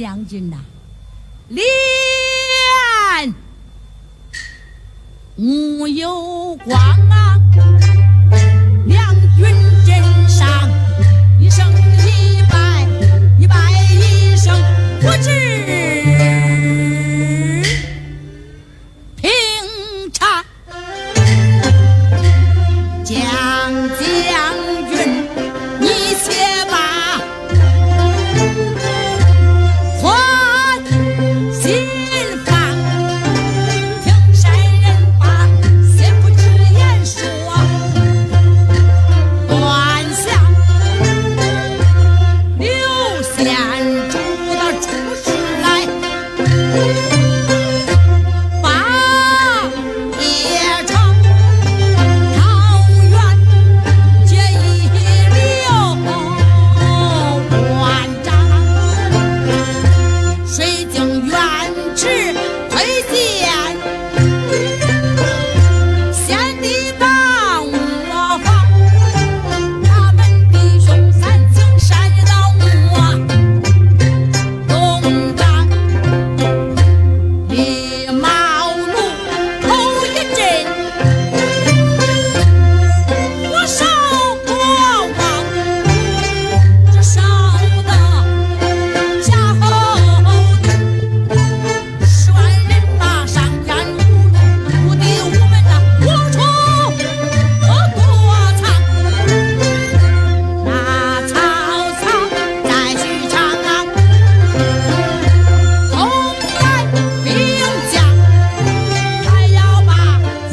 将军呐、啊，练吴有光啊，两军阵上一胜一败，一败一胜不知平常。将军，你且把话心放，听山人把心不知言说，端详刘县主的出事来，把夜城桃园结一流，关张水晶院池推荐，贤弟帮我放，他们弟兄三请山到我东干，李茂路头一阵，我烧国王，这烧的夏侯惇。十万人马上赶五路，五弟我们呐，无处可躲藏。那曹操在许昌，统帅兵将，还要把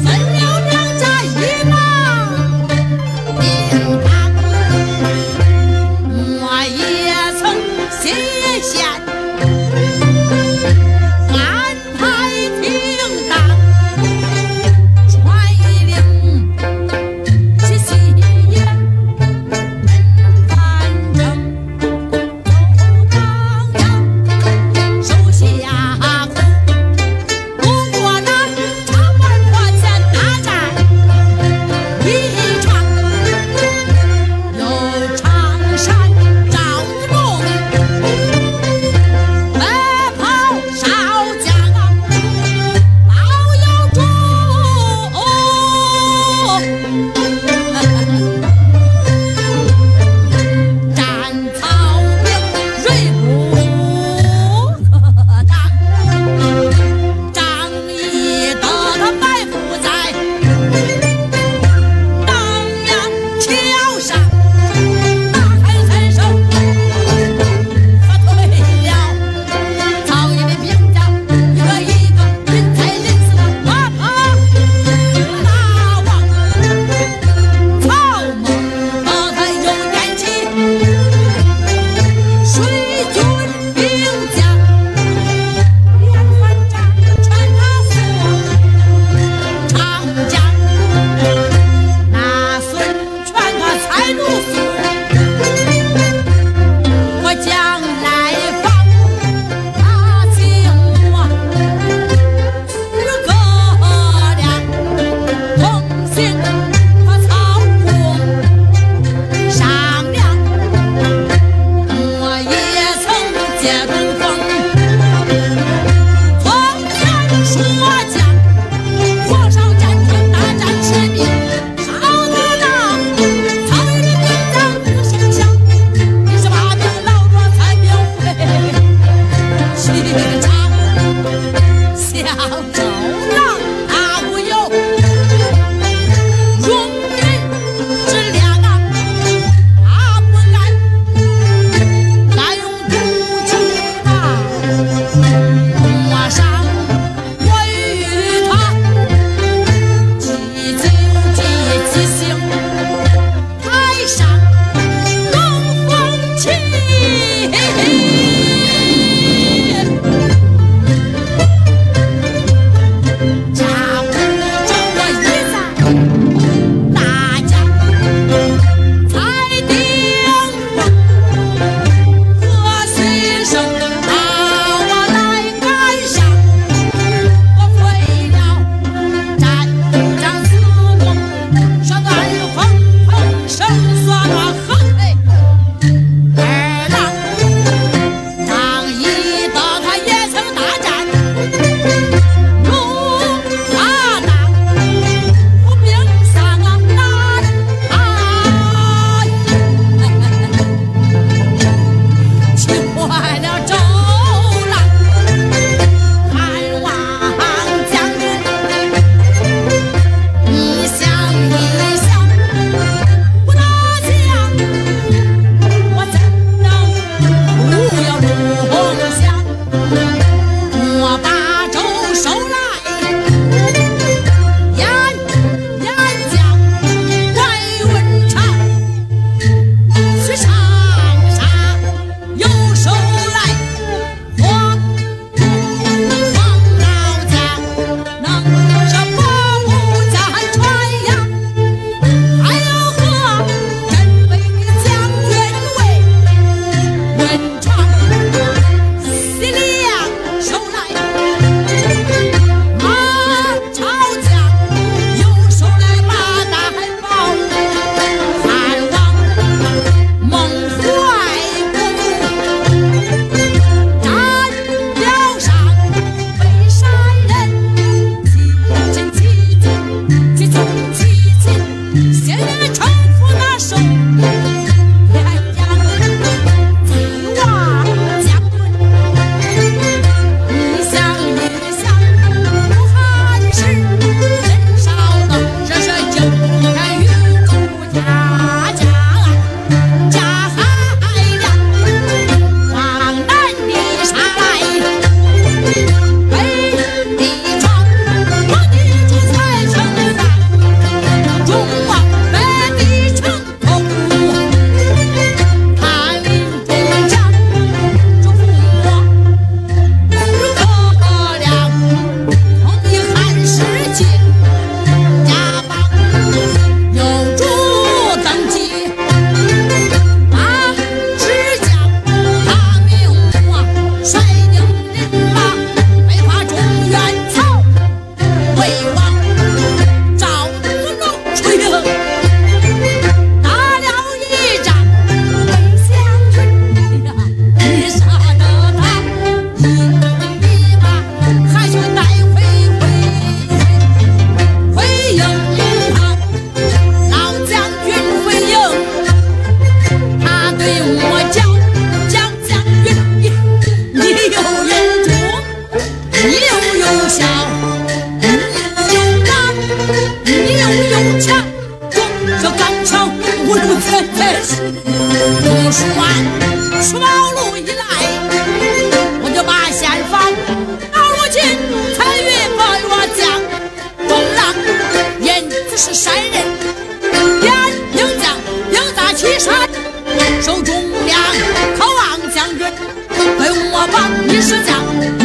孙刘两家一棒定他。我也曾心险。安排停当，率领去西营，反正都刚刚手下苦，不过那长门关前大战一场，有常山赵荣奔跑少将，包有主。战曹兵锐不可当，张翼德他埋伏在当阳桥上，大喊三声，喝退了曹营的兵将，一个一个人才人死的滑跑大王。曹猛和他有点气，水军兵将连番战穿他所长江，那孙权他才入府，我将来访，他请我诸葛亮同行和曹公商量，我也曾借东风，从前说讲，皇上战争大战士兵，好得当，曹营的兵将不胜想，18名老弱残兵回许昌，小周郎他无有容人之量啊，他不敢用毒气啊，我伤我与他几酒几星，台上东风起。长。